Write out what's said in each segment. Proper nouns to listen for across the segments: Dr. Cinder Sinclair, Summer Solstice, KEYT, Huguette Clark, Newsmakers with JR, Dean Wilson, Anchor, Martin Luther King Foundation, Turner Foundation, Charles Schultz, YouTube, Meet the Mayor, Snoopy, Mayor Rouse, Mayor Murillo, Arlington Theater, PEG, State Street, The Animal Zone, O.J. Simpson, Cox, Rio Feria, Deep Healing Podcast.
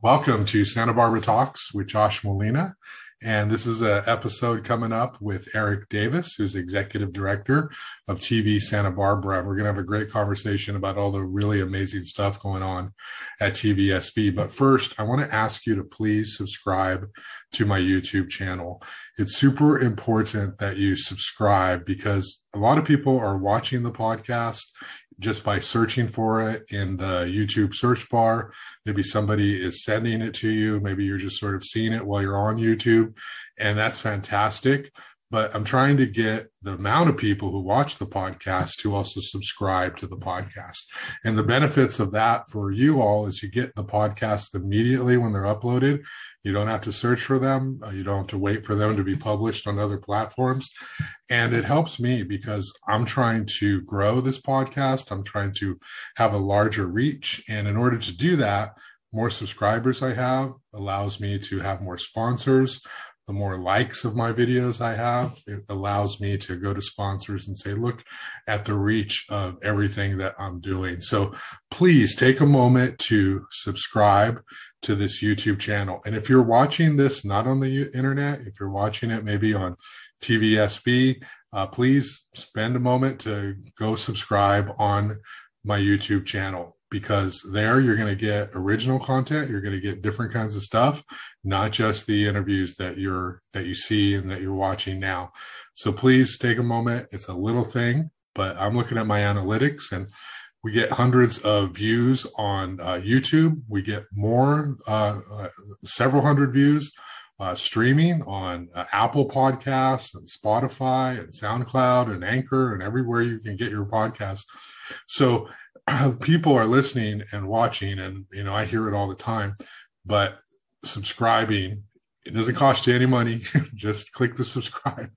Welcome to Santa Barbara Talks with Josh Molina. And this is an episode coming up with Eric Davis, who's Executive Director of TV Santa Barbara. And we're going to have a great conversation about all the really amazing stuff going on at TVSB. But first, I want to ask you to please subscribe to my YouTube channel. It's super important that you subscribe because a lot of people are watching the podcast just by searching for it in the YouTube search bar. Maybe somebody is sending it to you. Maybe you're just sort of seeing it while you're on YouTube, and that's fantastic. But I'm trying to get the amount of people who watch the podcast to also subscribe to the podcast. And the benefits of that for you all is you get the podcast immediately when they're uploaded. You don't have to search for them. You don't have to wait for them to be published on other platforms. And it helps me because I'm trying to grow this podcast. I'm trying to have a larger reach. And in order to do that, more subscribers I have allows me to have more sponsors. The more likes of my videos I have, it allows me to go to sponsors and say, look at the reach of everything that I'm doing. So please take a moment to subscribe to this YouTube channel. And if you're watching this, not on the internet, if you're watching it maybe on TVSB, please spend a moment to go subscribe on my YouTube channel. Because there you're going to get original content, you're going to get different kinds of stuff, not just the interviews that you see and that you're watching now. So please take a moment. It's a little thing, but I'm looking at my analytics and we get hundreds of views on YouTube. We get more, several hundred views streaming on Apple Podcasts and Spotify and SoundCloud and Anchor and everywhere you can get your podcasts. So people are listening and watching, and you know, I hear it all the time, but subscribing, it doesn't cost you any money. Just click the subscribe,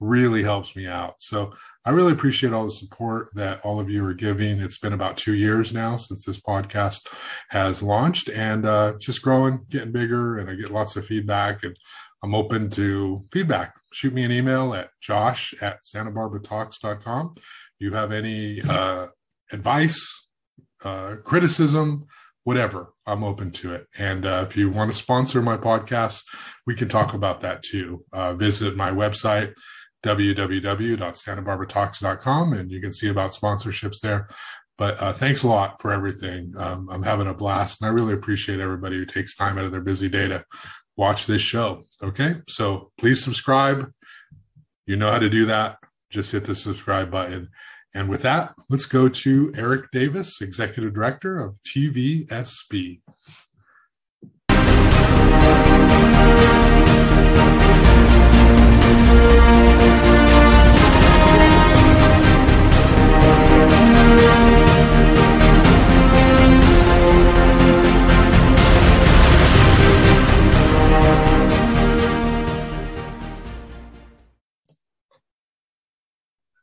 really helps me out. So I really appreciate all the support that all of you are giving. It's been about 2 years now since this podcast has launched, and just growing, getting bigger, and I get lots of feedback, and I'm open to feedback. Shoot me an email at josh@santabarbaratalks.com. You have any advice, criticism, whatever, I'm open to it. And if you want to sponsor my podcast, we can talk about that too. Visit my website, www.santabarbaratalks.com, and you can see about sponsorships there. But thanks a lot for everything. I'm having a blast, and I really appreciate everybody who takes time out of their busy day to watch this show. Okay, so please subscribe. You know how to do that. Just hit the subscribe button. And with that, let's go to Eric Davis, Executive Director of TVSB.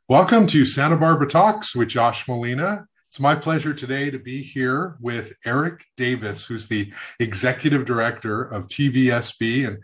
Welcome to Santa Barbara Talks with Josh Molina. It's my pleasure today to be here with Eric Davis, who's the Executive Director of TVSB. And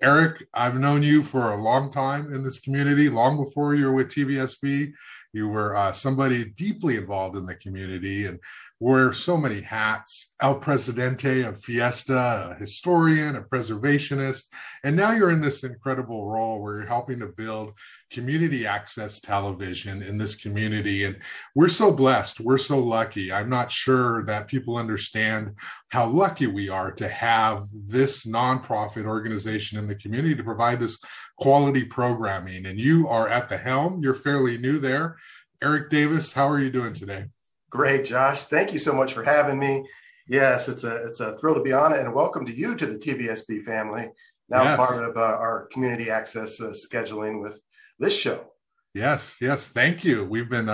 Eric, I've known you for a long time in this community, long before you were with TVSB. You were somebody deeply involved in the community and wore so many hats, El Presidente of Fiesta, a historian, a preservationist, and now you're in this incredible role where you're helping to build community access television in this community. And we're so blessed, we're so lucky. I'm not sure that people understand how lucky we are to have this nonprofit organization in the community to provide this quality programming. And you are at the helm, you're fairly new there. Eric Davis, how are you doing today? Great, Josh. Thank you so much for having me. Yes, it's a thrill to be on it, and welcome to you to the TVSB family. Now yes, part of our community access scheduling with this show. Yes. Thank you. We've been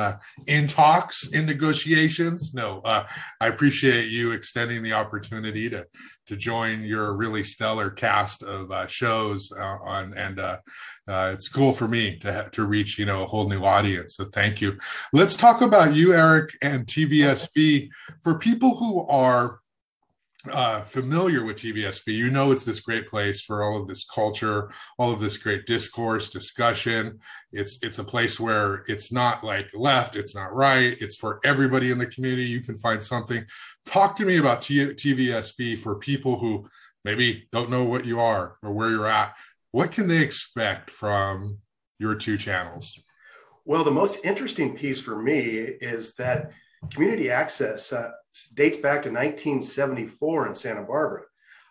in talks, in negotiations. No, I appreciate you extending the opportunity to join your really stellar cast of shows on, and it's cool for me to reach, you know, a whole new audience. So thank you. Let's talk about you, Eric, and TVSB for people who are familiar with TBSB, you know it's this great place for all of this culture, all of this great discourse, discussion. It's a place where it's not like left, it's not right, it's for everybody in the community. You can find something. Talk to me about TBSB for people who maybe don't know what you are or where you're at. What can they expect from your two channels? Well, the most interesting piece for me is that community access dates back to 1974 in Santa Barbara.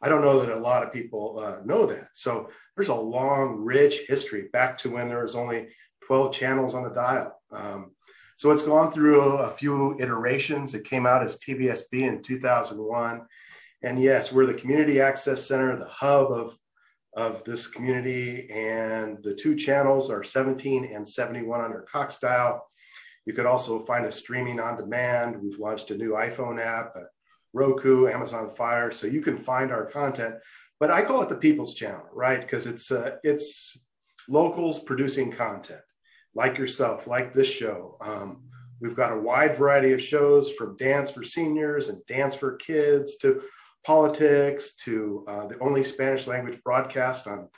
I don't know that a lot of people know that. So there's a long, rich history back to when there was only 12 channels on the dial. So it's gone through a few iterations. It came out as TBSB in 2001. And yes, we're the community access center, the hub of this community. And the two channels are 17 and 71 on our Cox dial. You could also find us streaming on demand. We've launched a new iPhone app, Roku, Amazon Fire, so you can find our content. But I call it the People's Channel, right? Because it's locals producing content, like yourself, like this show. We've got a wide variety of shows, from dance for seniors and dance for kids to politics to the only Spanish language broadcast on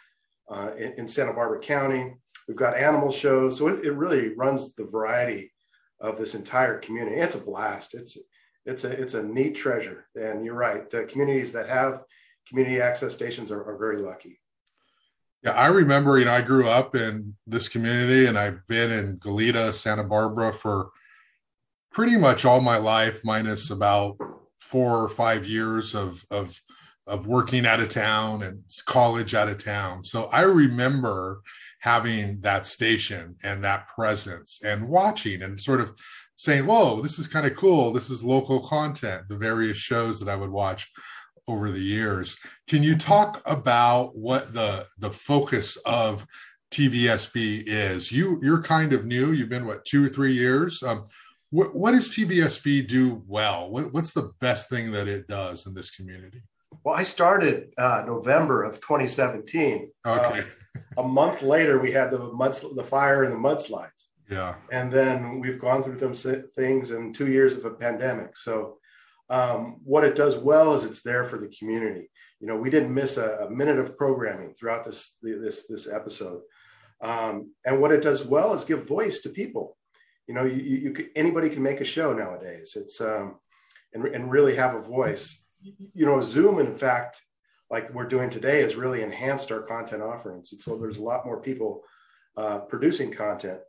in Santa Barbara County. We've got animal shows, so it really runs the variety of this entire community. It's a blast. It's a neat treasure. And you're right, the communities that have community access stations are very lucky. Yeah, I remember, you know, I grew up in this community, and I've been in Goleta, Santa Barbara for pretty much all my life, minus about 4 or 5 years of working out of town and college out of town. So I remember having that station and that presence and watching and sort of saying, whoa, this is kind of cool. This is local content, the various shows that I would watch over the years. Can you talk about what the focus of TBSB is? You're kind of new. You've been, what, 2 or 3 years? What does TBSB do well? What's the best thing that it does in this community? Well, I started November of 2017. Okay. A month later, we had the fire and the mudslides. Yeah. And then we've gone through those things in 2 years of a pandemic. So what it does well is it's there for the community. You know, we didn't miss a minute of programming throughout this episode. And what it does well is give voice to people. You know, anybody can make a show nowadays. It's and really have a voice. You know, Zoom, in fact, like we're doing today, has really enhanced our content offerings. And so there's a lot more people producing content.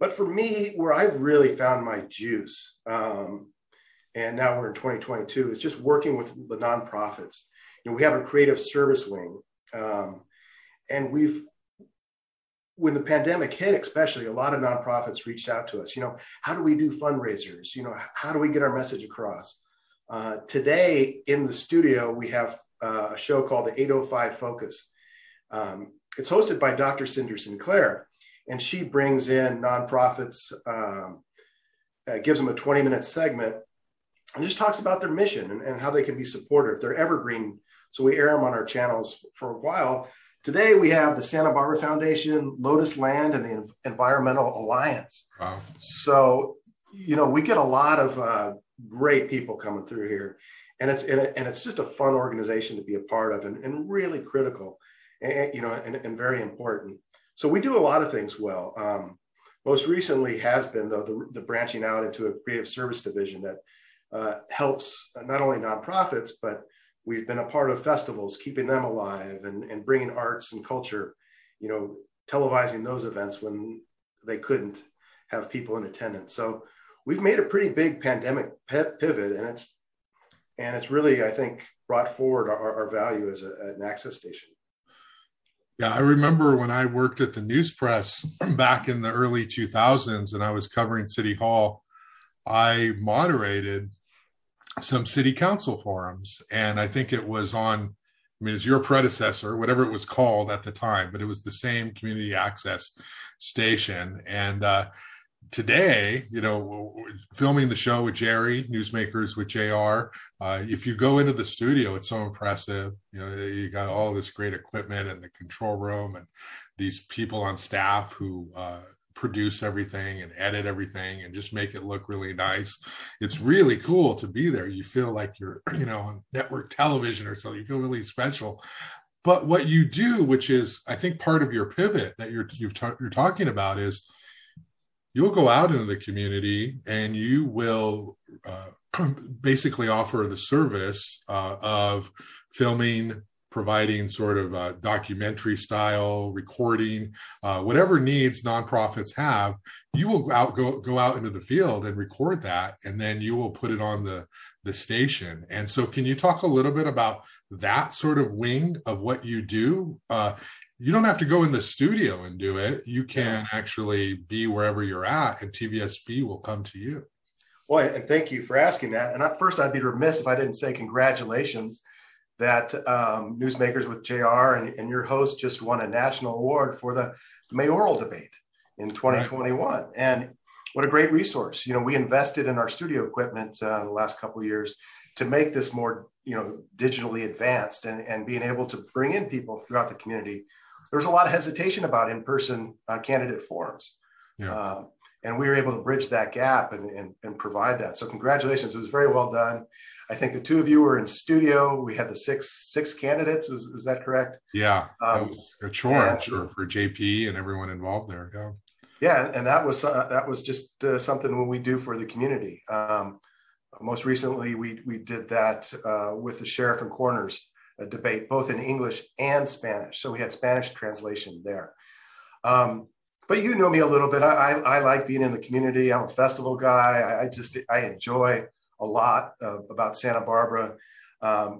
But for me, where I've really found my juice, and now we're in 2022, is just working with the nonprofits. You know, we have a creative service wing. And when the pandemic hit, especially, a lot of nonprofits reached out to us. You know, how do we do fundraisers? You know, how do we get our message across? Today in the studio, we have a show called the 805 Focus. It's hosted by Dr. Cinder Sinclair, and she brings in nonprofits, gives them a 20-minute segment, and just talks about their mission and how they can be supportive. They're evergreen, so we air them on our channels for a while. Today, we have the Santa Barbara Foundation, Lotus Land, and the Environmental Alliance. Wow. So, you know, we get a lot of great people coming through here, and it's just a fun organization to be a part of, and really critical, and, you know, and very important. So we do a lot of things well. Most recently has been, though, the branching out into a creative service division that helps not only nonprofits, but we've been a part of festivals, keeping them alive and bringing arts and culture, you know, televising those events when they couldn't have people in attendance. So we've made a pretty big pandemic pivot, and it's really, I think, brought forward our value as an access station. Yeah, I remember when I worked at the news press back in the early 2000s, and I was covering City Hall, I moderated some city council forums, and I think it was on, I mean, it's your predecessor, whatever it was called at the time, but it was the same community access station. And today, you know, filming the show with Jerry, Newsmakers with JR, if you go into the studio, it's so impressive. You know, you got all this great equipment and the control room and these people on staff who produce everything and edit everything and just make it look really nice. It's really cool to be there. You feel like you're, you know, on network television or something. You feel really special. But what you do, which is, I think, part of your pivot that you're talking about, is you'll go out into the community and you will basically offer the service of filming, providing sort of documentary style, recording, whatever needs nonprofits have. You will go out into the field and record that, and then you will put it on the station. And so can you talk a little bit about that sort of wing of what you do? You don't have to go in the studio and do it. You can actually be wherever you're at, and TVSB will come to you. Well, and thank you for asking that. And at first, I'd be remiss if I didn't say congratulations that Newsmakers with JR and your host just won a national award for the mayoral debate in 2021. Right. And what a great resource. You know, we invested in our studio equipment the last couple of years to make this more, you know, digitally advanced and being able to bring in people throughout the community. There's a lot of hesitation about in-person candidate forums. Yeah. And we were able to bridge that gap and provide that. So congratulations, it was very well done. I think the two of you were in studio. We had the six candidates, is that correct? Yeah, that was a chore for JP and everyone involved there. Yeah, and that was just something we do for the community. Most recently, we did that with the sheriff and coroner's debate, both in English and Spanish. So we had Spanish translation there. But you know me a little bit. I like being in the community. I'm a festival guy. I enjoy a lot about Santa Barbara.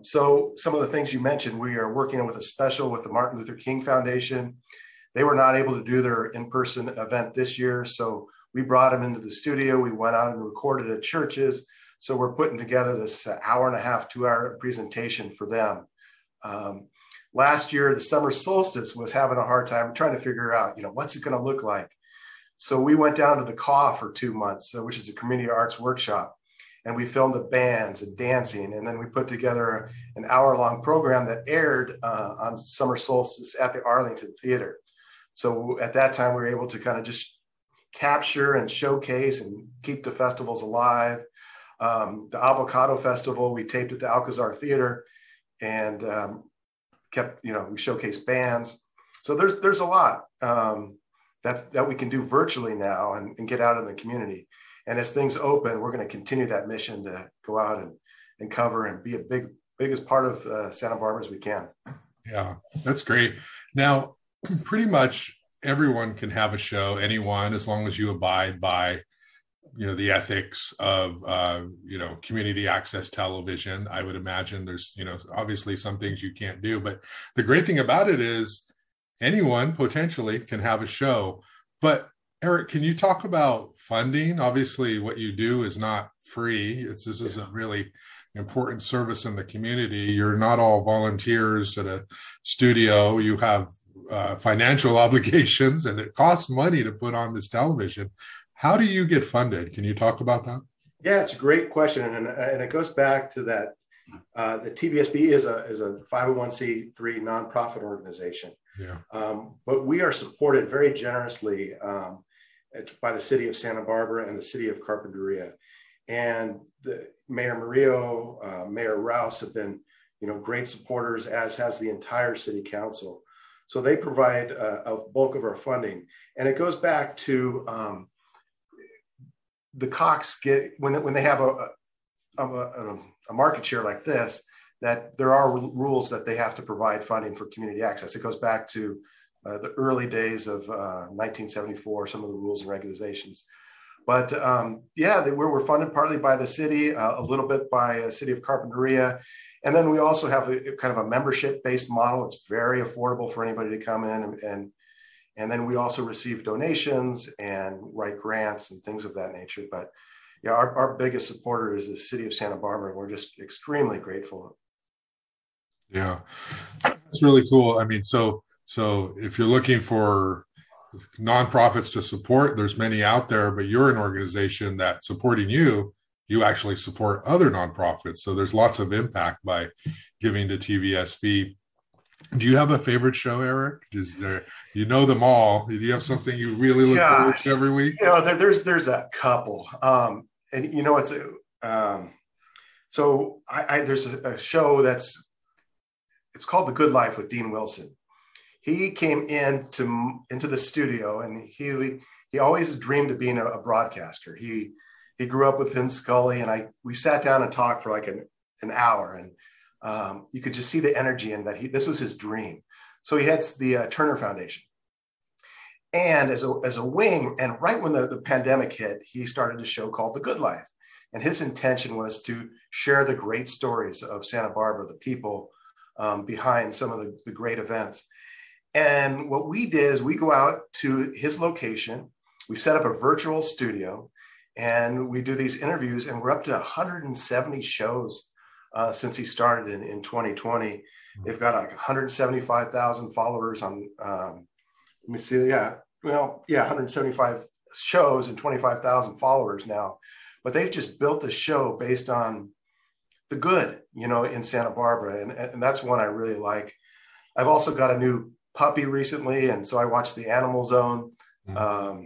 So some of the things you mentioned, we are working with a special with the Martin Luther King Foundation. They were not able to do their in-person event this year. So we brought them into the studio. We went out and recorded at churches. So we're putting together this hour and a half, 2-hour presentation for them. Last year, the summer solstice was having a hard time trying to figure out, you know, what's it going to look like? So we went down to the KEYT for 2 months, which is a community arts workshop. And we filmed the bands and dancing. And then we put together an hour-long program that aired on summer solstice at the Arlington Theater. So at that time, we were able to kind of just capture and showcase and keep the festivals alive. The Avocado Festival, we taped at the Alcazar Theater. And kept, you know, we showcase bands. So there's a lot that we can do virtually now and get out in the community. And as things open, we're going to continue that mission to go out and cover and be a biggest part of Santa Barbara as we can. Yeah, that's great. Now, pretty much everyone can have a show, anyone, as long as you abide by, you know, the ethics of, you know, community access television. I would imagine there's, you know, obviously some things you can't do, but the great thing about it is anyone potentially can have a show. But Eric, can you talk about funding? Obviously what you do is not free. This is a really important service in the community. You're not all volunteers at a studio. You have financial obligations, and it costs money to put on this television. How do you get funded? Can you talk about that? Yeah, it's a great question. And it goes back to that. The TVSB is a 501c3 nonprofit organization. Yeah. But we are supported very generously by the city of Santa Barbara and the city of Carpinteria. And the Mayor Murillo, Mayor Rouse have been, you know, great supporters, as has the entire city council. So they provide a bulk of our funding. And it goes back to the Cox get, when they have a market share like this, that there are rules that they have to provide funding for community access. It goes back to the early days of 1974, some of the rules and regulations. But we're funded partly by the city, a little bit by the city of Carpinteria. And then we also have a kind of a membership-based model. It's very affordable for anybody to come in and then we also receive donations and write grants and things of that nature. But yeah, our biggest supporter is the city of Santa Barbara, and we're just extremely grateful. Yeah, that's really cool. I mean, so if you're looking for nonprofits to support, there's many out there, but you're an organization that's supporting you. You actually support other nonprofits. So there's lots of impact by giving to TVSB. Do you have a favorite show, Eric? Is there, you know them all. Do you have something you really look forward to every week? You know, there's a couple. And you know, it's so I there's a show that's, it's called The Good Life with Dean Wilson. He came into the studio, and he always dreamed of being a broadcaster. He grew up with Vince Scully, and we sat down and talked for like an hour, and you could just see the energy in that. This was his dream. So he heads the Turner Foundation, and as a wing, and right when the pandemic hit, he started a show called The Good Life. And his intention was to share the great stories of Santa Barbara, the people behind some of the great events. And what we did is we go out to his location, we set up a virtual studio, and we do these interviews, and we're up to 170 shows since he started in 2020. They've got like 175,000 followers on, 175 shows and 25,000 followers now. But they've just built the show based on the good, you know, in Santa Barbara. And that's one I really like. I've also got a new puppy recently, and so I watched The Animal Zone. Mm-hmm.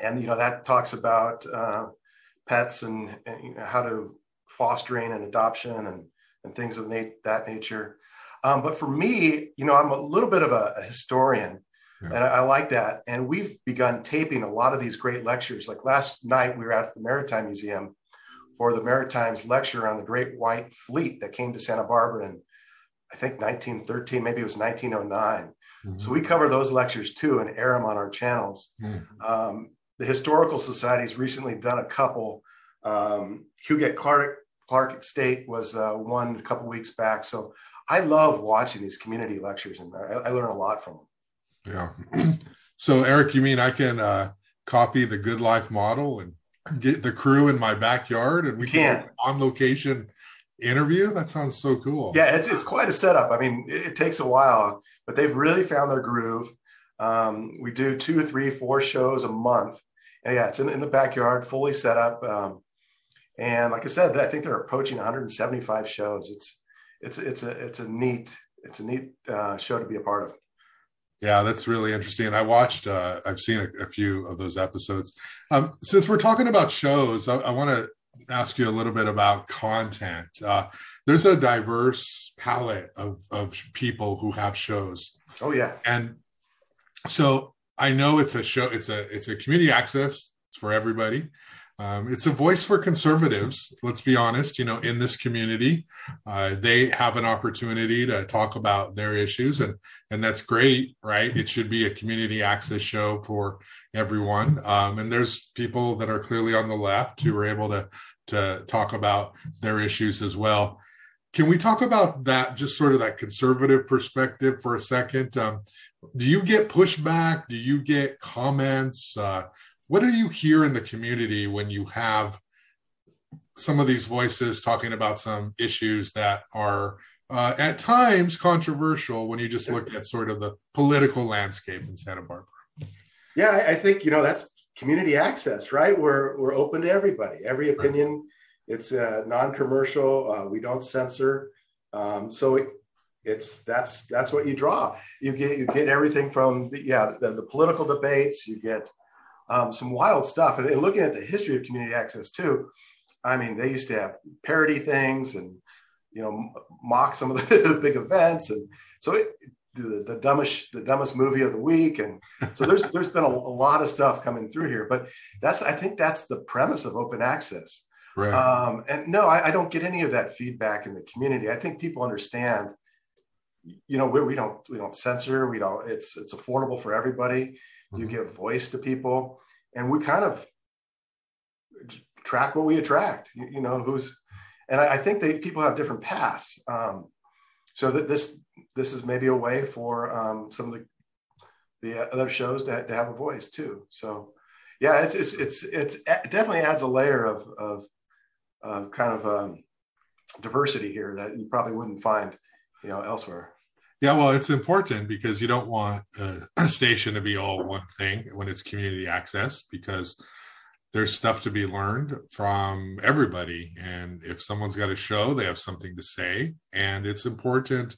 And, you know, that talks about pets and you know, how to fostering and adoption and things of that nature. But for me, you know, I'm a little bit of a historian, and I like that. And we've begun taping a lot of these great lectures. Like last night, we were at the Maritime Museum for the Maritimes lecture on the Great White Fleet that came to Santa Barbara in, I think, 1913, maybe it was 1909. Mm-hmm. So we cover those lectures too and air them on our channels. Mm-hmm. The Historical Society's recently done a couple. Huguette Clark at State was one a couple weeks back. So I love watching these community lectures, and I learn a lot from them. Yeah. So Eric, you mean I can copy the Good Life model and get the crew in my backyard and we can do an on-location interview? That sounds so cool. Yeah, it's quite a setup. I mean, it takes a while, but they've really found their groove. We do 2, 3, 4 shows a month. And yeah, it's in the backyard, fully set up. And like I said, I think they're approaching 175 shows. It's a neat show to be a part of. Yeah, that's really interesting. I watched. I've seen a few of those episodes. Since we're talking about shows, I want to ask you a little bit about content. There's a diverse palette of people who have shows. Oh yeah, and so I know it's a show. It's a community access. It's for everybody. It's a voice for conservatives, let's be honest, you know, in this community. They have an opportunity to talk about their issues, and that's great, right? It should be a community access show for everyone. And there's people that are clearly on the left who are able to talk about their issues as well. Can we talk about that, just sort of that conservative perspective for a second? Do you get pushback? Do you get comments? What do you hear in the community when you have some of these voices talking about some issues that are at times controversial when you just look at sort of the political landscape in Santa Barbara? Yeah, I think, you know, that's community access, right? We're open to everybody, every opinion. Right. It's non-commercial. We don't censor. So that's what you draw. You get everything from the political debates. You get some wild stuff. And looking at the history of community access too, I mean, they used to have parody things and, you know, mock some of the big events. And so the dumbest movie of the week. And so there's been a lot of stuff coming through here, but I think that's the premise of open access. Right. And no, I don't get any of that feedback in the community. I think people understand, you know, we don't censor, it's affordable for everybody. You give voice to people, and we kind of track what we attract, you know, and I think people have different paths. So that this is maybe a way for some of the other shows to have a voice too. So yeah, it definitely adds a layer of kind of diversity here that you probably wouldn't find, you know, elsewhere. Yeah, well, it's important because you don't want a station to be all one thing when it's community access, because there's stuff to be learned from everybody. And if someone's got a show, they have something to say. And it's important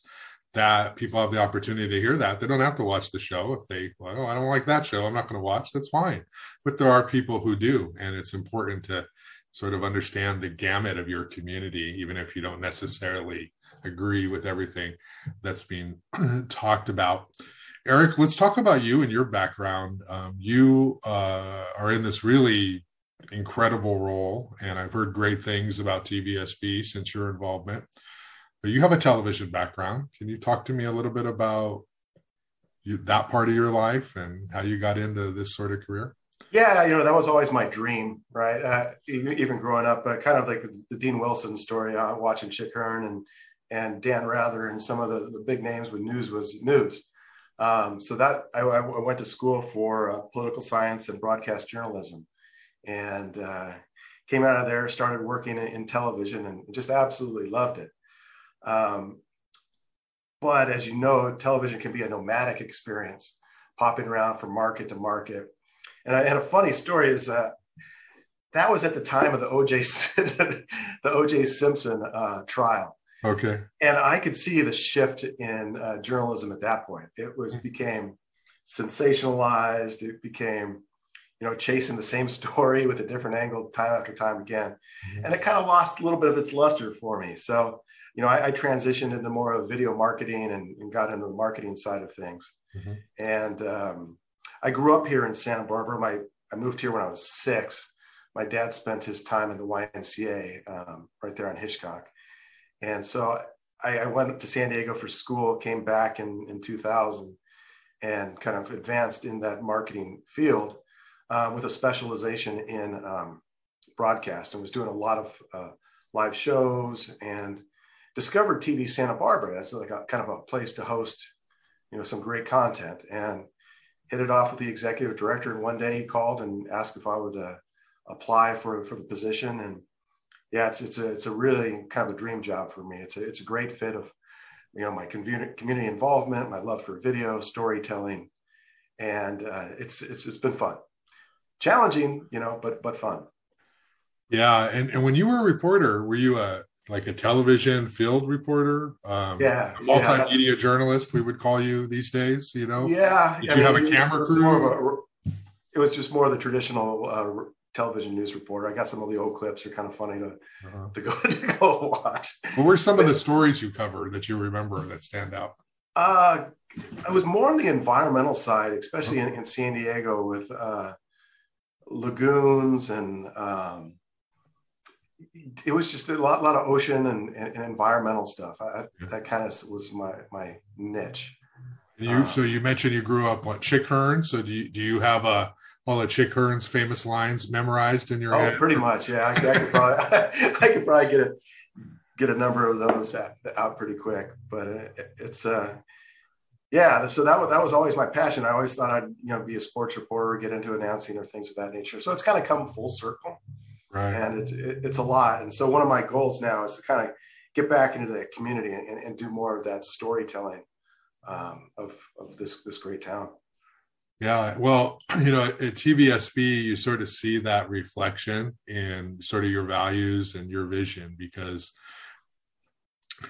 that people have the opportunity to hear that. They don't have to watch the show. If they, well, I don't like that show, I'm not going to watch, that's fine. But there are people who do, and it's important to sort of understand the gamut of your community, even if you don't necessarily agree with everything that's being talked about. Eric, let's talk about you and your background. You are in this really incredible role, and I've heard great things about TVSB since your involvement. But you have a television background. Can you talk to me a little bit about that part of your life and how you got into this sort of career? Yeah, that was always my dream, right? Even growing up, kind of like the Dean Wilson story, watching Chick Hearn and Dan Rather and some of the big names when news was news. So that I went to school for political science and broadcast journalism, and came out of there, started working in television, and just absolutely loved it. But as you know, television can be a nomadic experience, popping around from market to market. And I had a funny story is that was at the time of the O.J. Simpson trial. Okay. And I could see the shift in journalism at that point. It became sensationalized. It became, chasing the same story with a different angle time after time again. Mm-hmm. And it kind of lost a little bit of its luster for me. So, I transitioned into more of video marketing and got into the marketing side of things. Mm-hmm. And I grew up here in Santa Barbara. I moved here when I was 6. My dad spent his time in the YMCA right there on Hitchcock. And so I went up to San Diego for school, came back in 2000, and kind of advanced in that marketing field with a specialization in broadcast, and was doing a lot of live shows, and discovered TV Santa Barbara as like a kind of a place to host, some great content, and hit it off with the executive director. And one day he called and asked if I would apply for the position. And yeah, it's a really kind of a dream job for me. It's a great fit of, my community involvement, my love for video storytelling, and it's been fun, challenging, but fun. Yeah, and when you were a reporter, were you a television field reporter, a multimedia journalist, we would call you these days, Yeah. Did you have a camera crew? It was just more of the traditional television news reporter. I got some of the old clips are kind of funny to go watch. What were some of the stories you covered that you remember that stand out? I was more on the environmental side, especially in San Diego with lagoons and... it was just a lot of ocean and environmental stuff. That kind of was my niche. So you mentioned you grew up on Chick Hearn. So do you have all of Chick Hearn's famous lines memorized in your head? Oh, pretty much. Yeah, I could probably get a number of those out pretty quick. But it's So that was always my passion. I always thought I'd be a sports reporter, get into announcing or things of that nature. So it's kind of come full circle. Right. And it's a lot. And so one of my goals now is to kind of get back into that community and do more of that storytelling of this great town. Yeah. Well, at TVSB, you sort of see that reflection in sort of your values and your vision, because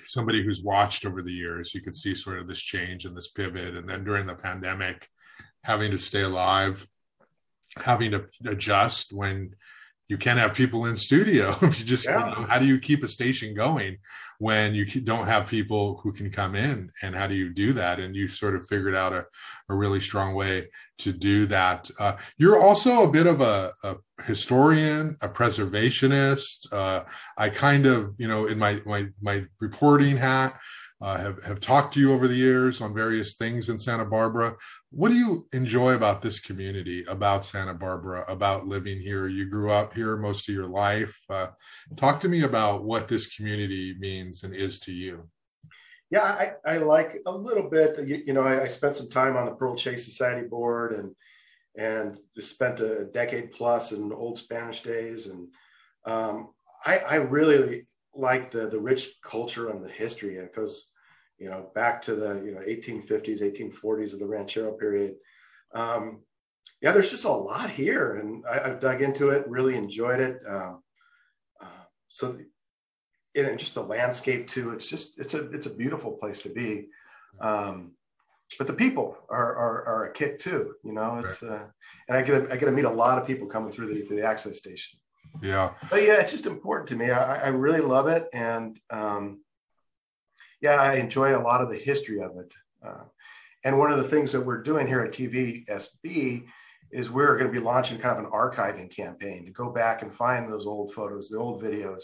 somebody who's watched over the years, you could see sort of this change and this pivot. And then during the pandemic, having to stay alive, having to adjust when you can't have people in studio. How do you keep a station going when you don't have people who can come in, and how do you do that? And you sort of figured out a really strong way to do that. You're also a bit of a historian, a preservationist. I kind of, in my reporting hat, have talked to you over the years on various things in Santa Barbara. What do you enjoy about this community, about Santa Barbara, about living here? You grew up here most of your life. Talk to me about what this community means and is to you. Yeah, I like a little bit, I spent some time on the Pearl Chase Society board and just spent a decade plus in old Spanish days. And I really like the rich culture and the history. It goes back to the 1850s, 1840s of the Ranchero period. There's just a lot here, and I've dug into it, really enjoyed it. And just the landscape too. It's a beautiful place to be. But the people are a kick too, you know. It's and I get to meet a lot of people coming through the access station. Yeah. But yeah, it's just important to me. I really love it, and yeah, I enjoy a lot of the history of it. And one of the things that we're doing here at TVSB is we're going to be launching kind of an archiving campaign to go back and find those old photos, the old videos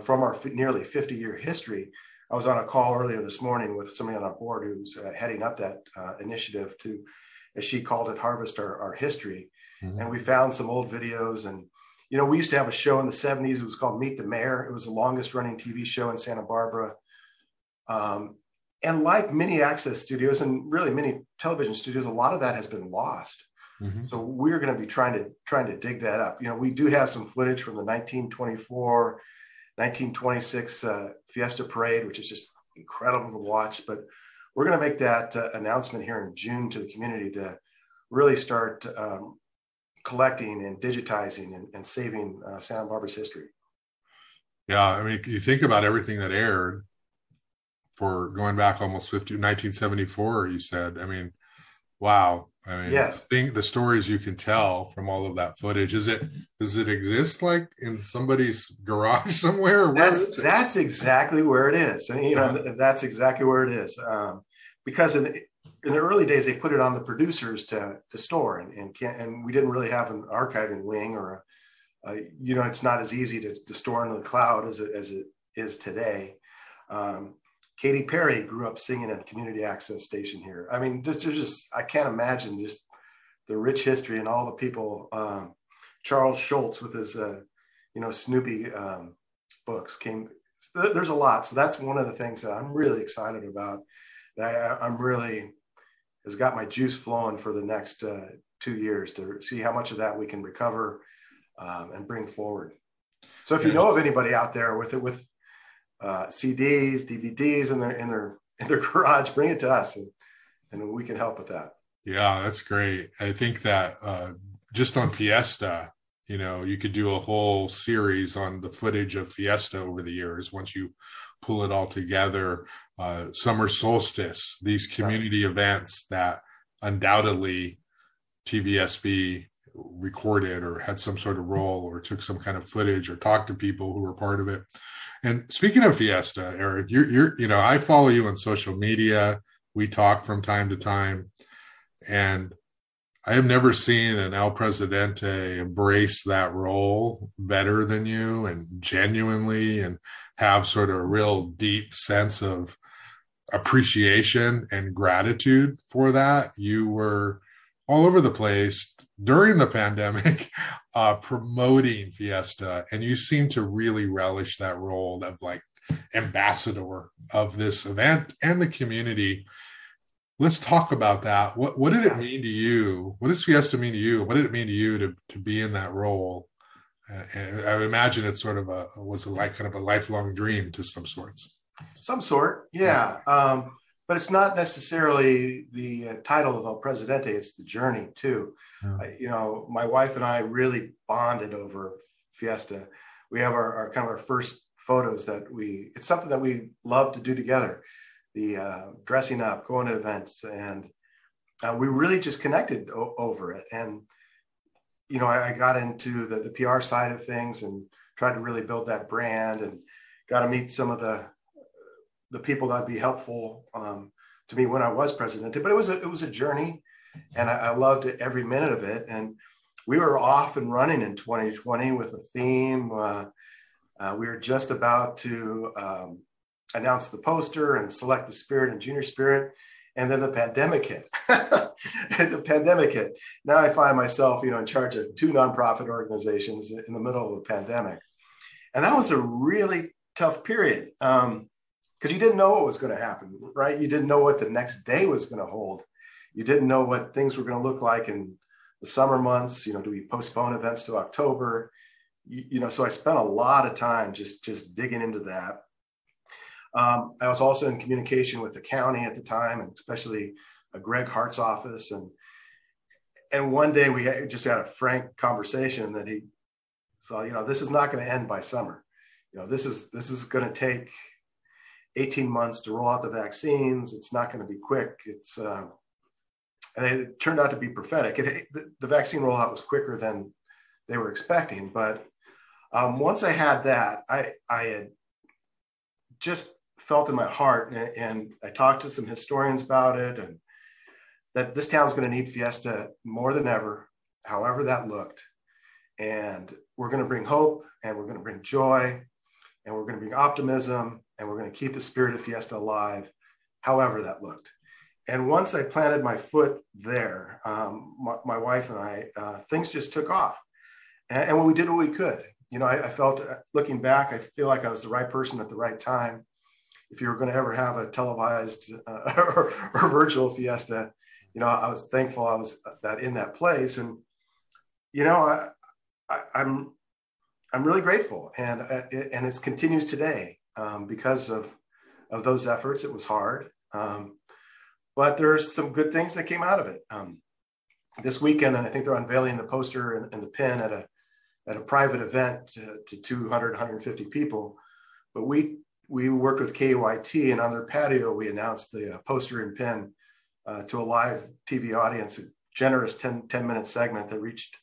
from our nearly 50-year history. I was on a call earlier this morning with somebody on our board who's heading up that initiative to, as she called it, harvest our history. Mm-hmm. And we found some old videos. And, you know, we used to have a show in the 70s. It was called Meet the Mayor. It was the longest running TV show in Santa Barbara. And like many access studios and really many television studios, a lot of that has been lost. Mm-hmm. So we're going to be trying to dig that up. You know, we do have some footage from the 1924 1926 Fiesta Parade, which is just incredible to watch. But we're going to make that announcement here in June to the community to really start collecting and digitizing and saving Santa Barbara's history. Yeah, I mean, you think about everything that aired for going back almost 1974, you said. I mean, wow. I mean, yes. I think the stories you can tell from all of that footage, does it exist like in somebody's garage somewhere? Or that's exactly where it is. And, you know, that's exactly where it is. Because in the early days, they put it on the producers to store and we didn't really have an archiving wing or, you know, it's not as easy to store in the cloud as it is today. Katy Perry grew up singing at a community access station here. I mean, I can't imagine just the rich history and all the people. Charles Schultz with his, you know, Snoopy books came. There's a lot. So that's one of the things that I'm really excited about. That I'm really has got my juice flowing for the next 2 years to see how much of that we can recover and bring forward. So if you know of anybody out there with CDs, DVDs in their garage, bring it to us and we can help with that. Yeah, that's great. I think that just on Fiesta, you know, you could do a whole series on the footage of Fiesta over the years once you pull it all together. Summer Solstice, these community events that undoubtedly TVSB recorded or had some sort of role or took some kind of footage or talked to people who were part of it. And speaking of Fiesta, Eric, you know, I follow you on social media. We talk from time to time, and I have never seen an El Presidente embrace that role better than you, and genuinely, and have sort of a real deep sense of appreciation and gratitude for that. You were all over the place during the pandemic, promoting Fiesta, and you seem to really relish that role of like ambassador of this event and the community. Let's talk about that. What did it mean to you? What does Fiesta mean to you? What did it mean to you to be in that role? And I would imagine it's sort of a lifelong dream to some sorts. Some sort, yeah. But it's not necessarily the title of El Presidente, it's the journey too. Yeah. You know, my wife and I really bonded over Fiesta. We have our kind of our first photos it's something that we love to do together. The dressing up, going to events, and we really just connected over it. And, you know, I got into the PR side of things and tried to really build that brand and got to meet some of the people that'd be helpful to me when I was president, but it was a journey, and I loved it, every minute of it. And we were off and running in 2020 with a theme. We were just about to announce the poster and select the spirit and junior spirit. And then the pandemic hit. Now I find myself, you know, in charge of 2 nonprofit organizations in the middle of a pandemic. And that was a really tough period. Because you didn't know what was going to happen, right? You didn't know what the next day was going to hold. You didn't know what things were going to look like in the summer months. You know, do we postpone events to October? You know, so I spent a lot of time just digging into that. I was also in communication with the county at the time, and especially Greg Hart's office. And one day we just had a frank conversation that he saw, you know, this is not going to end by summer. You know, this is going to take. 18 months to roll out the vaccines. It's not going to be quick. It's and it turned out to be prophetic. The vaccine rollout was quicker than they were expecting. But once I had that, I had just felt in my heart, and I talked to some historians about it, and that this town's going to need Fiesta more than ever, however that looked. And we're going to bring hope, and we're going to bring joy, and we're going to bring optimism, and we're going to keep the spirit of Fiesta alive, however that looked. And once I planted my foot there, my wife and I, things just took off. And we did what we could. You know, I felt, looking back, I feel like I was the right person at the right time. If you were going to ever have a televised or virtual Fiesta, you know, I was thankful I was in that place. And, you know, I'm really grateful, and it continues today because of those efforts. It was hard, but there's some good things that came out of it. This weekend, and I think they're unveiling the poster and the pin at a private event to 150 people. But we worked with KEYT, and on their patio, we announced the poster and pin to a live TV audience, a generous 10-minute segment that reached,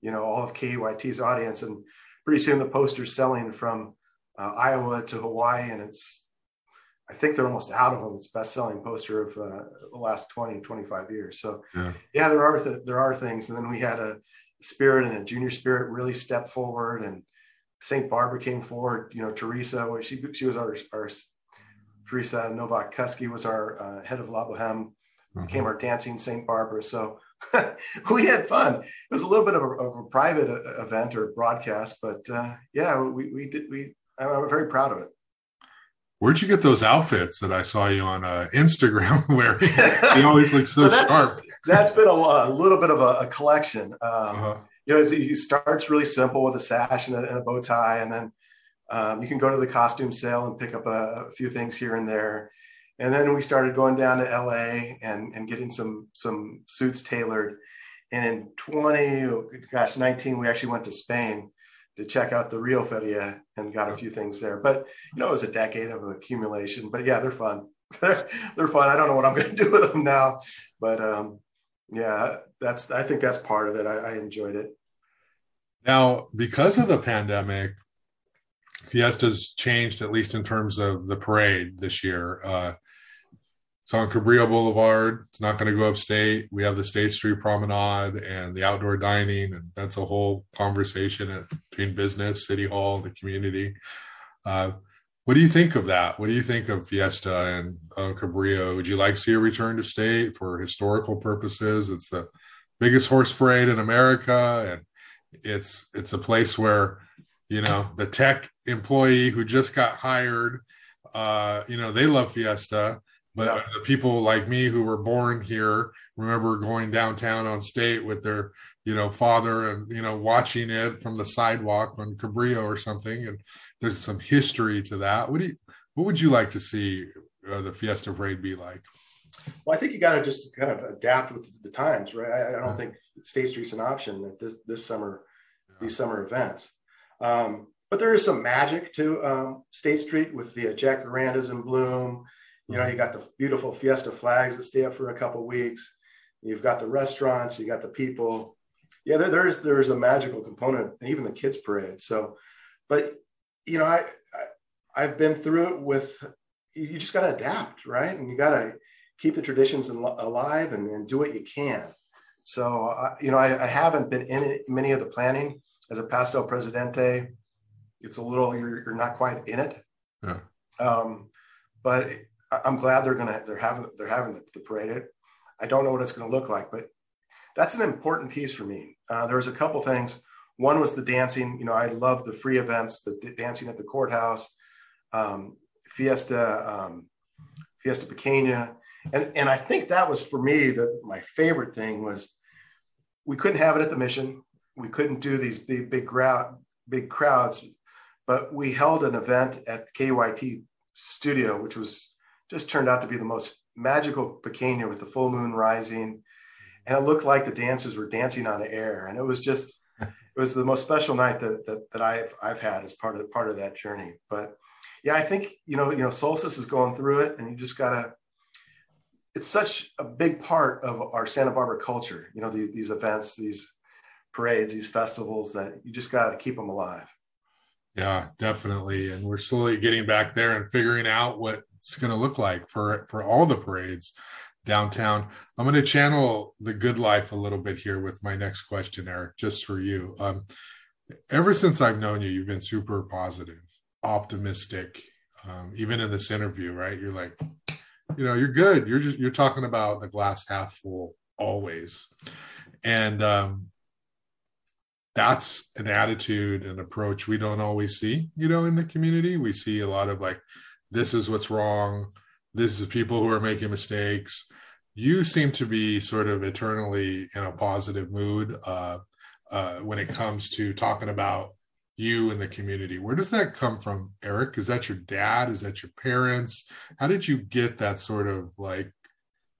you know, all of KEYT's audience. And pretty soon the poster's selling from Iowa to Hawaii, and I think they're almost out of them. It's best-selling poster of the last 20, 25 years. So yeah, there are things. And then we had a spirit and a junior spirit really step forward, and St. Barbara came forward. You know, Teresa, she was our Teresa Novak Kuski was our head of La Boheme, became our dancing St. Barbara. So we had fun. It was a little bit of a private event or broadcast, but yeah, we I'm very proud of it. Where'd you get those outfits that I saw you on Instagram wearing? You always look so sharp. That's been a little bit of a collection. You know, it starts really simple with a sash and a bow tie, and then you can go to the costume sale and pick up a few things here and there. And then we started going down to LA and getting some suits tailored. And in 19, we actually went to Spain to check out the Rio Feria and got a few things there. But, you know, it was a decade of accumulation. But yeah, they're fun. They're fun. I don't know what I'm going to do with them now. But yeah, I think that's part of it. I enjoyed it. Now, because of the pandemic, Fiesta's changed, at least in terms of the parade this year. It's on Cabrillo Boulevard. It's not going to go upstate. We have the State Street Promenade and the outdoor dining, and that's a whole conversation between business, City Hall, the community. What do you think of that? What do you think of Fiesta and Cabrillo? Would you like to see a return to state for historical purposes? It's the biggest horse parade in America, and it's a place where, you know, the tech employee who just got hired, you know, they love Fiesta, but the people like me who were born here remember going downtown on state with their, you know, father and, you know, watching it from the sidewalk on Cabrillo or something. And there's some history to that. What would you like to see the Fiesta parade be like? Well, I think you got to just kind of adapt with the times, right? I don't think State Street's an option at this summer, these summer events. But there is some magic to State Street with the jacarandas in bloom. You know, you got the beautiful Fiesta flags that stay up for a couple of weeks. You've got the restaurants, you got the people. Yeah, there is a magical component, and even the kids parade. So, but you know, I've been through it with. You just got to adapt, right? And you got to keep the traditions alive and do what you can. So, you know, I haven't been in many of the planning. As a pastel presidente, it's a little, you're not quite in it. Yeah. But I'm glad they're having the parade. I don't know what it's going to look like, but that's an important piece for me. There was a couple things. One was the dancing. You know, I love the free events, the dancing at the courthouse, Fiesta Pequeña. And I think that was, for me, my favorite thing was we couldn't have it at the Mission. We couldn't do these big crowds, but we held an event at the KEYT studio, which was just turned out to be the most magical pequeña with the full moon rising. And it looked like the dancers were dancing on air. And it was just, it was the most special night that I've had as part of that journey. But, yeah, I think, Solstice is going through it, and you just gotta, it's such a big part of our Santa Barbara culture, these events, these parades, these festivals, that you just gotta keep them alive. Yeah, definitely. And we're slowly getting back there and figuring out what it's going to look like for all the parades downtown. I'm going to channel the Good Life a little bit here with my next question, Eric, just for you. Ever since I've known you, you've been super positive, optimistic, even in this interview, right? You're like, you're good. You're talking about the glass half full always. And, that's an attitude and approach we don't always see, in the community. We see a lot of like, this is what's wrong. This is people who are making mistakes. You seem to be sort of eternally in a positive mood when it comes to talking about you and the community. Where does that come from, Eric? Is that your dad? Is that your parents? How did you get that sort of like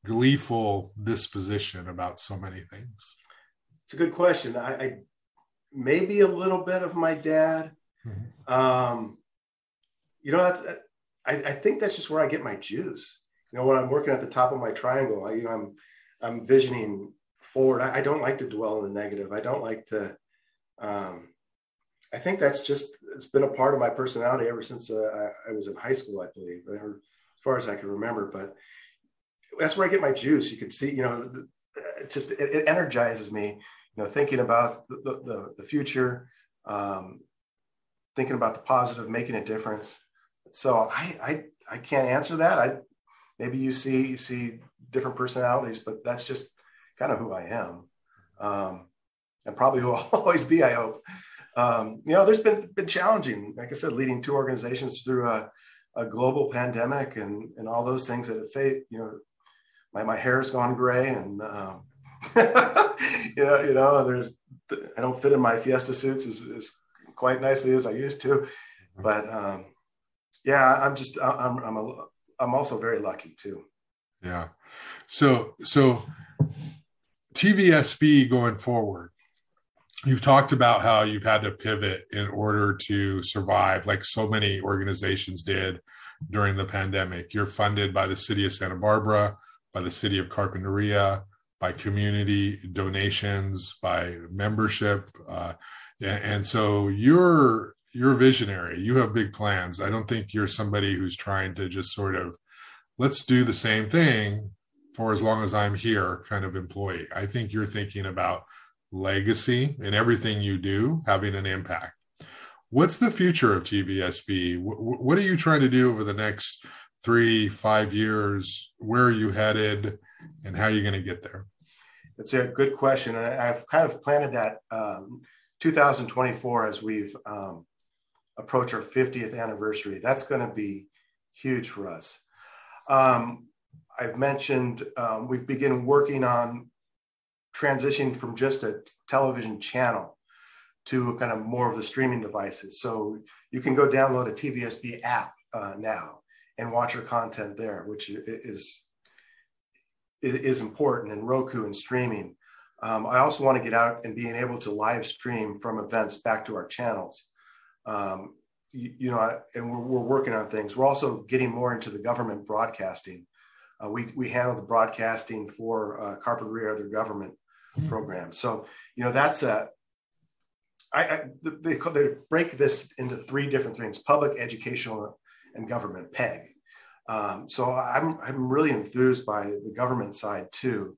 gleeful disposition about so many things? It's a good question. I maybe a little bit of my dad. Mm-hmm. I think that's just where I get my juice. When I'm working at the top of my triangle, I'm visioning forward. I don't like to dwell on the negative. I don't like to, I think that's just, it's been a part of my personality ever since I was in high school, I believe, or as far as I can remember, but that's where I get my juice. You can see, it energizes me. Thinking about the future, thinking about the positive, making a difference. So I can't answer that. Maybe you see different personalities, but that's just kind of who I am, and probably who I'll always be, I hope. There's been challenging, like I said, leading two organizations through a global pandemic and all those things that have faced. My hair's gone gray and. I don't fit in my Fiesta suits as quite nicely as I used to, but I'm also very lucky too. Yeah. So TBSB going forward, you've talked about how you've had to pivot in order to survive, like so many organizations did during the pandemic. You're funded by the city of Santa Barbara, by the city of Carpinteria, by community donations, by membership. And so you're visionary, you have big plans. I don't think you're somebody who's trying to just sort of, let's do the same thing for as long as I'm here kind of employee. I think you're thinking about legacy and everything you do having an impact. What's the future of TBSB? What are you trying to do over the next 3-5 years? Where are you headed? And how are you going to get there? It's a good question. And I've kind of planted that 2024 as we've approached our 50th anniversary. That's going to be huge for us. I've mentioned we've begun working on transitioning from just a television channel to kind of more of the streaming devices. So you can go download a TVSB app now and watch our content there, which is important, and Roku and streaming. I also want to get out and being able to live stream from events back to our channels. And we're working on things. We're also getting more into the government broadcasting. We handle the broadcasting for Carpinteria, their government program. So, that's they break this into three different things: public, educational, and government, PEG. So I'm really enthused by the government side too,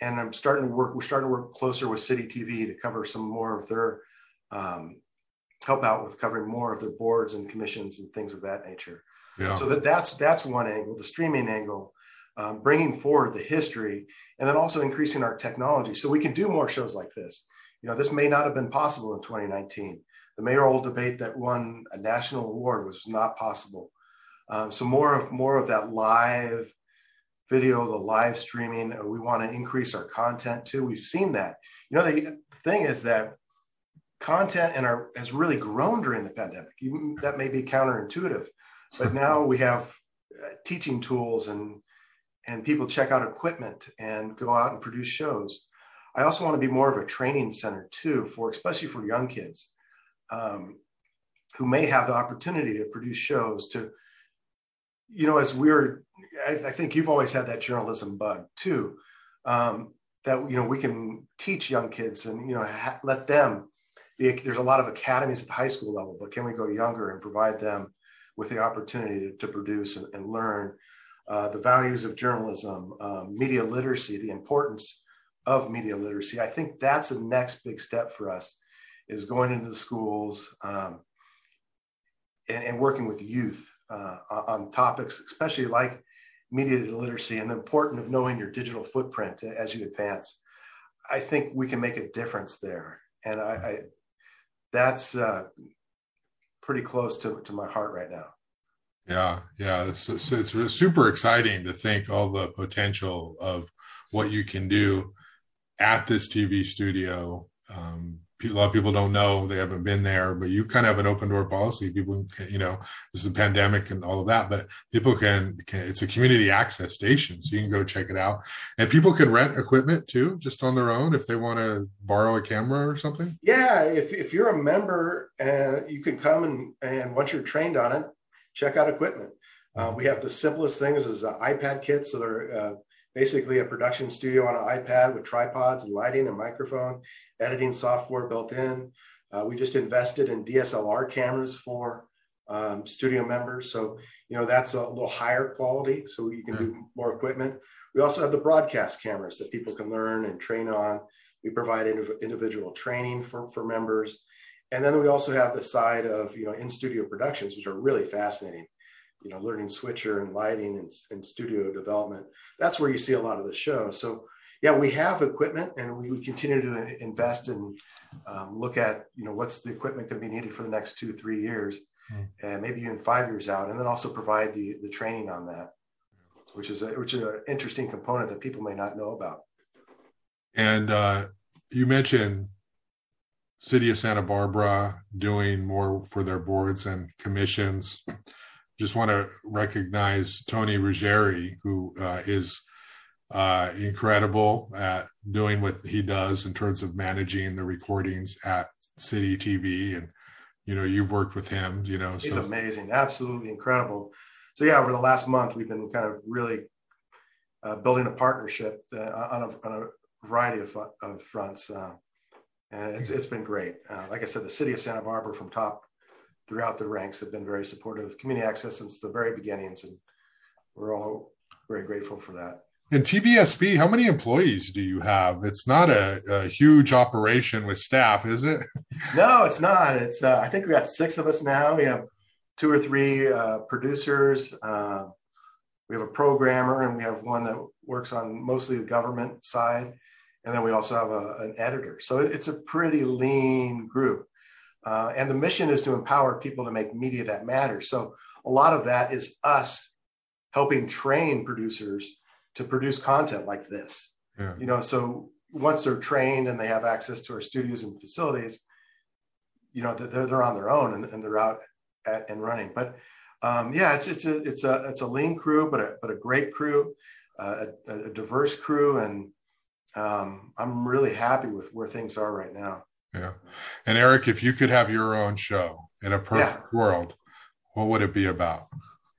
and we're starting to work closer with City TV to cover some more of their help out with covering more of their boards and commissions and things of that nature. Yeah. So that's one angle, the streaming angle, bringing forward the history, and then also increasing our technology so we can do more shows like this. This may not have been possible in 2019. The mayoral debate that won a national award was not possible. So more of that live video, the live streaming, we want to increase our content too. We've seen that. The thing is that content has really grown during the pandemic. That may be counterintuitive, but now we have teaching tools and people check out equipment and go out and produce shows. I also want to be more of a training center too, especially for young kids. who may have the opportunity to produce shows to, you know, as we're, I think you've always had that journalism bug too, that, you know, we can teach young kids and, you know, let them, there's a lot of academies at the high school level, but can we go younger and provide them with the opportunity to produce and learn the values of journalism, media literacy, the importance of media literacy. I think that's the next big step for us, is going into the schools and working with youth on topics, especially like media literacy and the importance of knowing your digital footprint as you advance. I think we can make a difference there. And I that's pretty close to my heart right now. Yeah. It's super exciting to think all the potential of what you can do at this TV studio. A lot of people don't know, they haven't been there, but you kind of have an open door policy. People can, you know, this is a pandemic and all of that, but people can it's a community access station. So you can go check it out, and people can rent equipment too, just on their own, if they want to borrow a camera or something. Yeah. If you're a member, you can come and once you're trained on it, check out equipment. We have the simplest things is iPad kits. So they're, basically a production studio on an iPad with tripods and lighting and microphone, editing software built in. We just invested in DSLR cameras for studio members. So, you know, that's a little higher quality, so you can do more equipment. We also have the broadcast cameras that people can learn and train on. We provide individual training for members. And then we also have the side of, you know, in-studio productions, which are really fascinating. You know, learning switcher and lighting and studio development. That's where you see a lot of the show. So yeah, we have equipment, and we continue to invest and look at, you know, what's the equipment going to be needed for the next 2-3 years, and maybe even 5 years out. And then also provide the training on that, which is an interesting component that people may not know about. And you mentioned City of Santa Barbara doing more for their boards and commissions. Just want to recognize Tony Ruggieri, who is incredible at doing what he does in terms of managing the recordings at City TV. And, you know, you've worked with him, you know. He's amazing, absolutely incredible. So yeah, over the last month, we've been kind of really building a partnership on a variety of fronts. And it's been great. Like I said, the City of Santa Barbara from top throughout the ranks have been very supportive of community access since the very beginnings, and we're all very grateful for that. And TBSB, how many employees do you have? It's not a huge operation with staff, is it? No, it's not. It's I think we got 6 of us now. We have 2 or 3 producers. We have a programmer, and we have one that works on mostly the government side, and then we also have an editor. So it's a pretty lean group. And the mission is to empower people to make media that matters. So a lot of that is us helping train producers to produce content like this. Yeah. You know, so once they're trained and they have access to our studios and facilities, you know, they're on their own and they're out and running. But yeah, it's a lean crew, but a great crew, a diverse crew, and I'm really happy with where things are right now. Yeah. And Eric, if you could have your own show in a perfect world, what would it be about?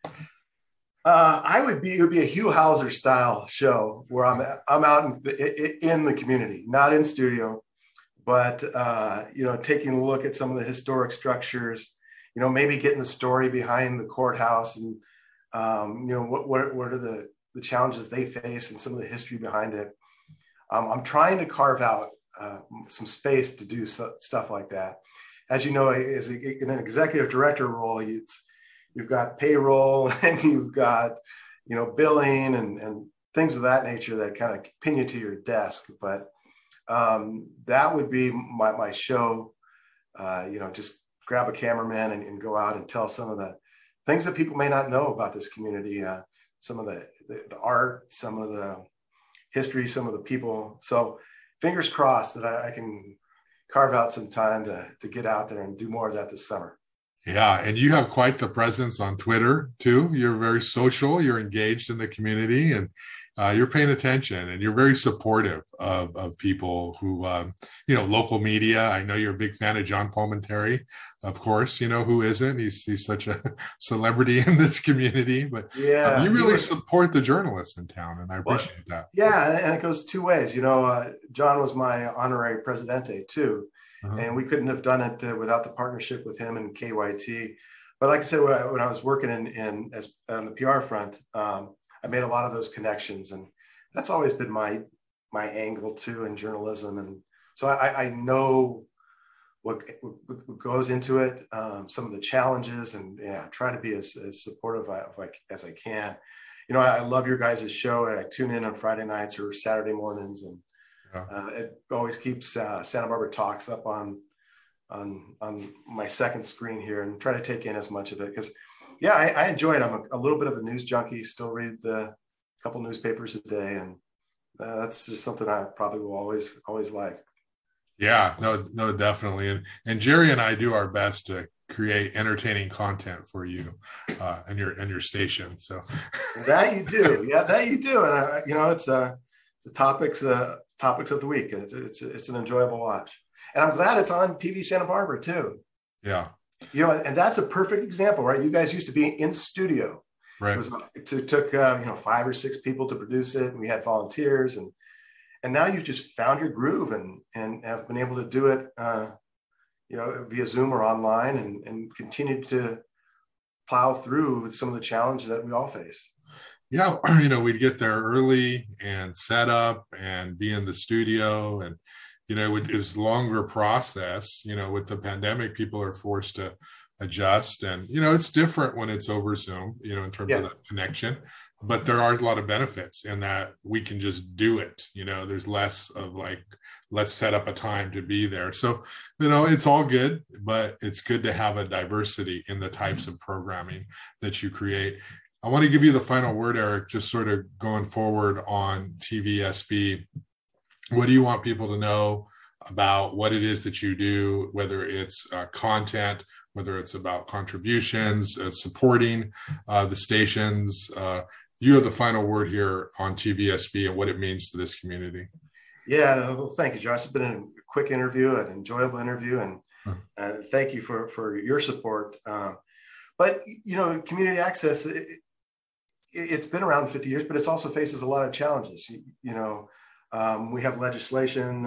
It would be a Hugh Hauser style show where I'm out in the community, not in studio, but, you know, taking a look at some of the historic structures, you know, maybe getting the story behind the courthouse and, you know, what are the challenges they face and some of the history behind it. I'm trying to carve out some space to do stuff like that. As you know, as in an executive director role, you've got payroll and you've got, you know, billing and things of that nature that kind of pin you to your desk. But that would be my show. You know, just grab a cameraman and go out and tell some of the things that people may not know about this community. Some of the art, some of the history, some of the people. So fingers crossed that I can carve out some time to get out there and do more of that this summer. Yeah, and you have quite the presence on Twitter too. You're very social, you're engaged in the community, and you're paying attention, and you're very supportive of people who, you know, local media. I know you're a big fan of John Palminteri, of course, you know, who isn't? He's such a celebrity in this community, but yeah, you really support the journalists in town, and I appreciate that. Yeah, and it goes two ways. You know, John was my honorary presidente too, and we couldn't have done it without the partnership with him and KYT. But like I said, when I was working as on the PR front, I made a lot of those connections, and that's always been my angle too in journalism. And so I know what goes into it, some of the challenges, and yeah, try to be as supportive as I can. You know, I love your guys' show. I tune in on Friday nights or Saturday mornings, and it always keeps Santa Barbara Talks up on my second screen here, and try to take in as much of it because. Yeah, I enjoy it. I'm a little bit of a news junkie, still read a couple newspapers a day. And that's just something I probably will always like. Yeah, no, definitely. And Jerry and I do our best to create entertaining content for you and your station. So that you do. Yeah, that you do. And, you know, it's the topics of the week. And it's an enjoyable watch. And I'm glad it's on TV Santa Barbara, too. Yeah. You know, and that's a perfect example, right? You guys used to be in studio. Right. It took, you know, 5 or 6 people to produce it. And we had volunteers. And now you've just found your groove and have been able to do it, you know, via Zoom or online and continue to plow through with some of the challenges that we all face. Yeah. You know, we'd get there early and set up and be in the studio and, you know, it was a longer process. You know, with the pandemic, people are forced to adjust, and you know, it's different when it's over Zoom. You know, in terms of that connection, but there are a lot of benefits in that we can just do it. You know, there's less of like, let's set up a time to be there. So, you know, it's all good, but it's good to have a diversity in the types of programming that you create. I want to give you the final word, Eric. Just sort of going forward on TVSB. What do you want people to know about what it is that you do, whether it's content, whether it's about contributions, supporting the stations? You have the final word here on TVSB and what it means to this community. Yeah, well, thank you, Josh. It's been a quick interview, an enjoyable interview, and thank you for your support. But, you know, community access, it's been around 50 years, but it also faces a lot of challenges, you know. We have legislation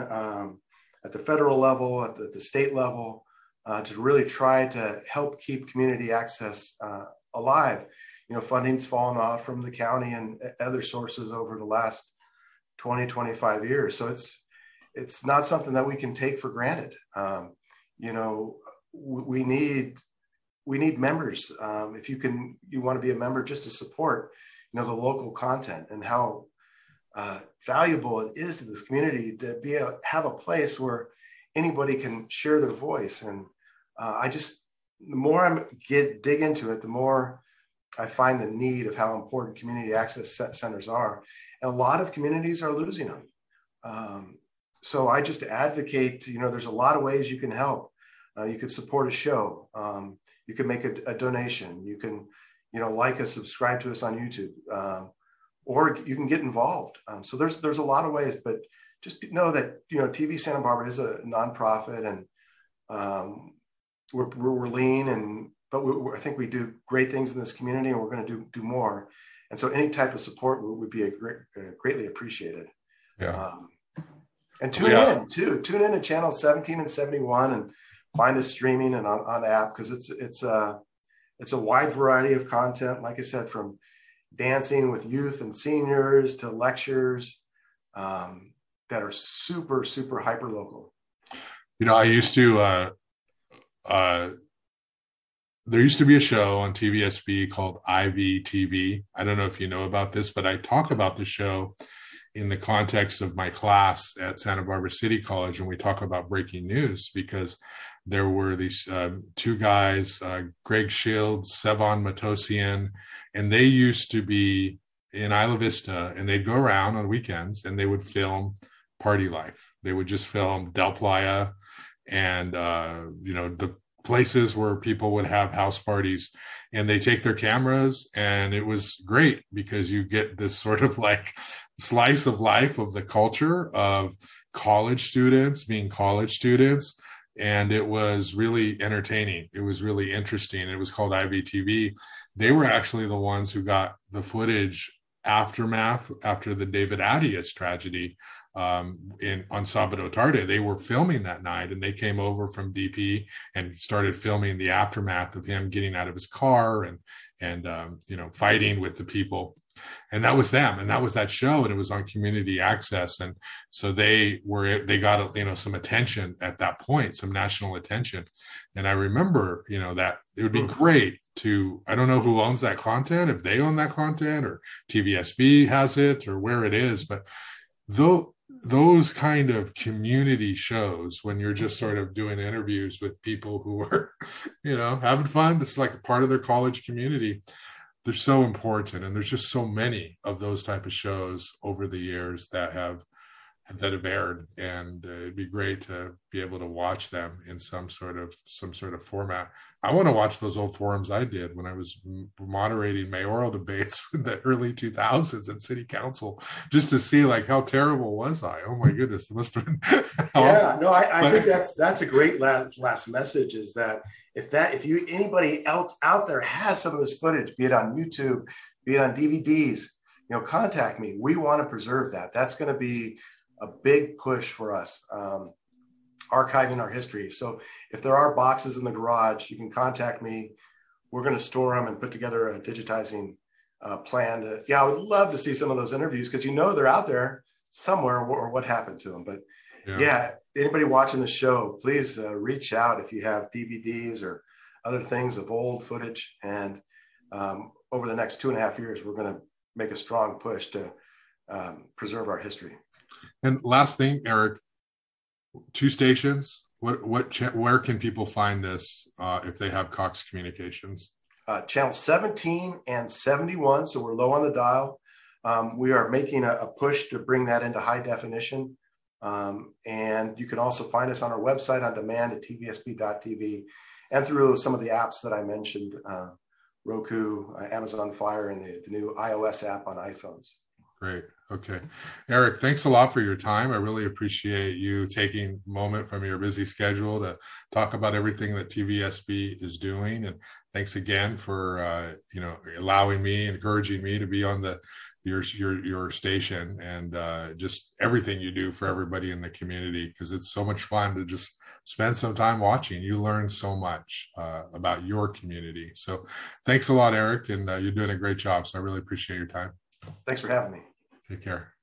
at the federal level, at the state level, to really try to help keep community access alive. You know, funding's fallen off from the county and other sources over the last 20, 25 years. So it's not something that we can take for granted. You know, we need members. If you want to be a member just to support, you know, the local content and how valuable it is to this community to have a place where anybody can share their voice. And the more I dig into it, the more I find the need of how important community access centers are. And a lot of communities are losing them. So I just advocate, you know, there's a lot of ways you can help. You could support a show. You could make a donation. You can, you know, like us, subscribe to us on YouTube. Or you can get involved. So there's a lot of ways, but just know that, you know, TV Santa Barbara is a nonprofit, and we're lean, but I think we do great things in this community, and we're going to do more. And so any type of support would be greatly appreciated. Yeah. And tune in to channel 17 and 71 and find us streaming and on app. Cause it's a wide variety of content. Like I said, from dancing with youth and seniors to lectures that are super, super hyper local. You know, I used to, there used to be a show on TVSB called IVTV. I don't know if you know about this, but I talk about the show in the context of my class at Santa Barbara City College when we talk about breaking news, because there were these two guys, Greg Shields, Sevon Matosian, and they used to be in Isla Vista, and they'd go around on weekends and they would film party life. They would just film Del Playa and, you know, the places where people would have house parties, and they take their cameras, and it was great because you get this sort of like slice of life of the culture of college students being college students. And it was really entertaining. It was really interesting. It was called IVTV. They were actually the ones who got the footage aftermath after the David Attias tragedy on Sabato Tarde. They were filming that night, and they came over from DP and started filming the aftermath of him getting out of his car and fighting with the people. And that was them, and that was that show, and it was on community access. And so they got, some attention at that point, some national attention. And I remember, that it would be great to, I don't know who owns that content, if they own that content or TVSB has it or where it is, but those kind of community shows, when you're just sort of doing interviews with people who are, having fun, it's like a part of their college community. They're so important, and there's just so many of those type of shows over the years that have aired, and it'd be great to be able to watch them in some sort of format. I want to watch those old forums I did when I was moderating mayoral debates in the early 2000s at City Council, just to see like how terrible was I? Oh my goodness, it must have been. Yeah, no, I think that's a great last message, is that. If anybody else out there has some of this footage, be it on YouTube, be it on DVDs, contact me. We want to preserve that. That's going to be a big push for us, archiving our history. So if there are boxes in the garage, you can contact me. We're going to store them and put together a digitizing plan. I would love to see some of those interviews, because they're out there somewhere, or what happened to them. But yeah, anybody watching the show, please reach out if you have DVDs or other things of old footage. And over the next 2.5 years, we're going to make a strong push to preserve our history. And last thing, Eric, 2 stations. Where can people find this if they have Cox Communications? Channel 17 and 71. So we're low on the dial. We are making a push to bring that into high definition. And you can also find us on our website on demand at tvsb.tv, and through some of the apps that I mentioned, Roku, Amazon Fire, and the new iOS app on iPhones. Great. Okay. Eric, thanks a lot for your time. I really appreciate you taking a moment from your busy schedule to talk about everything that TVSB is doing. And thanks again for, allowing me, encouraging me to be on your station, and just everything you do for everybody in the community, because it's so much fun to just spend some time watching. You learn so much about your community. So thanks a lot, Eric, and you're doing a great job. So I really appreciate your time. Thanks for having me. Take care.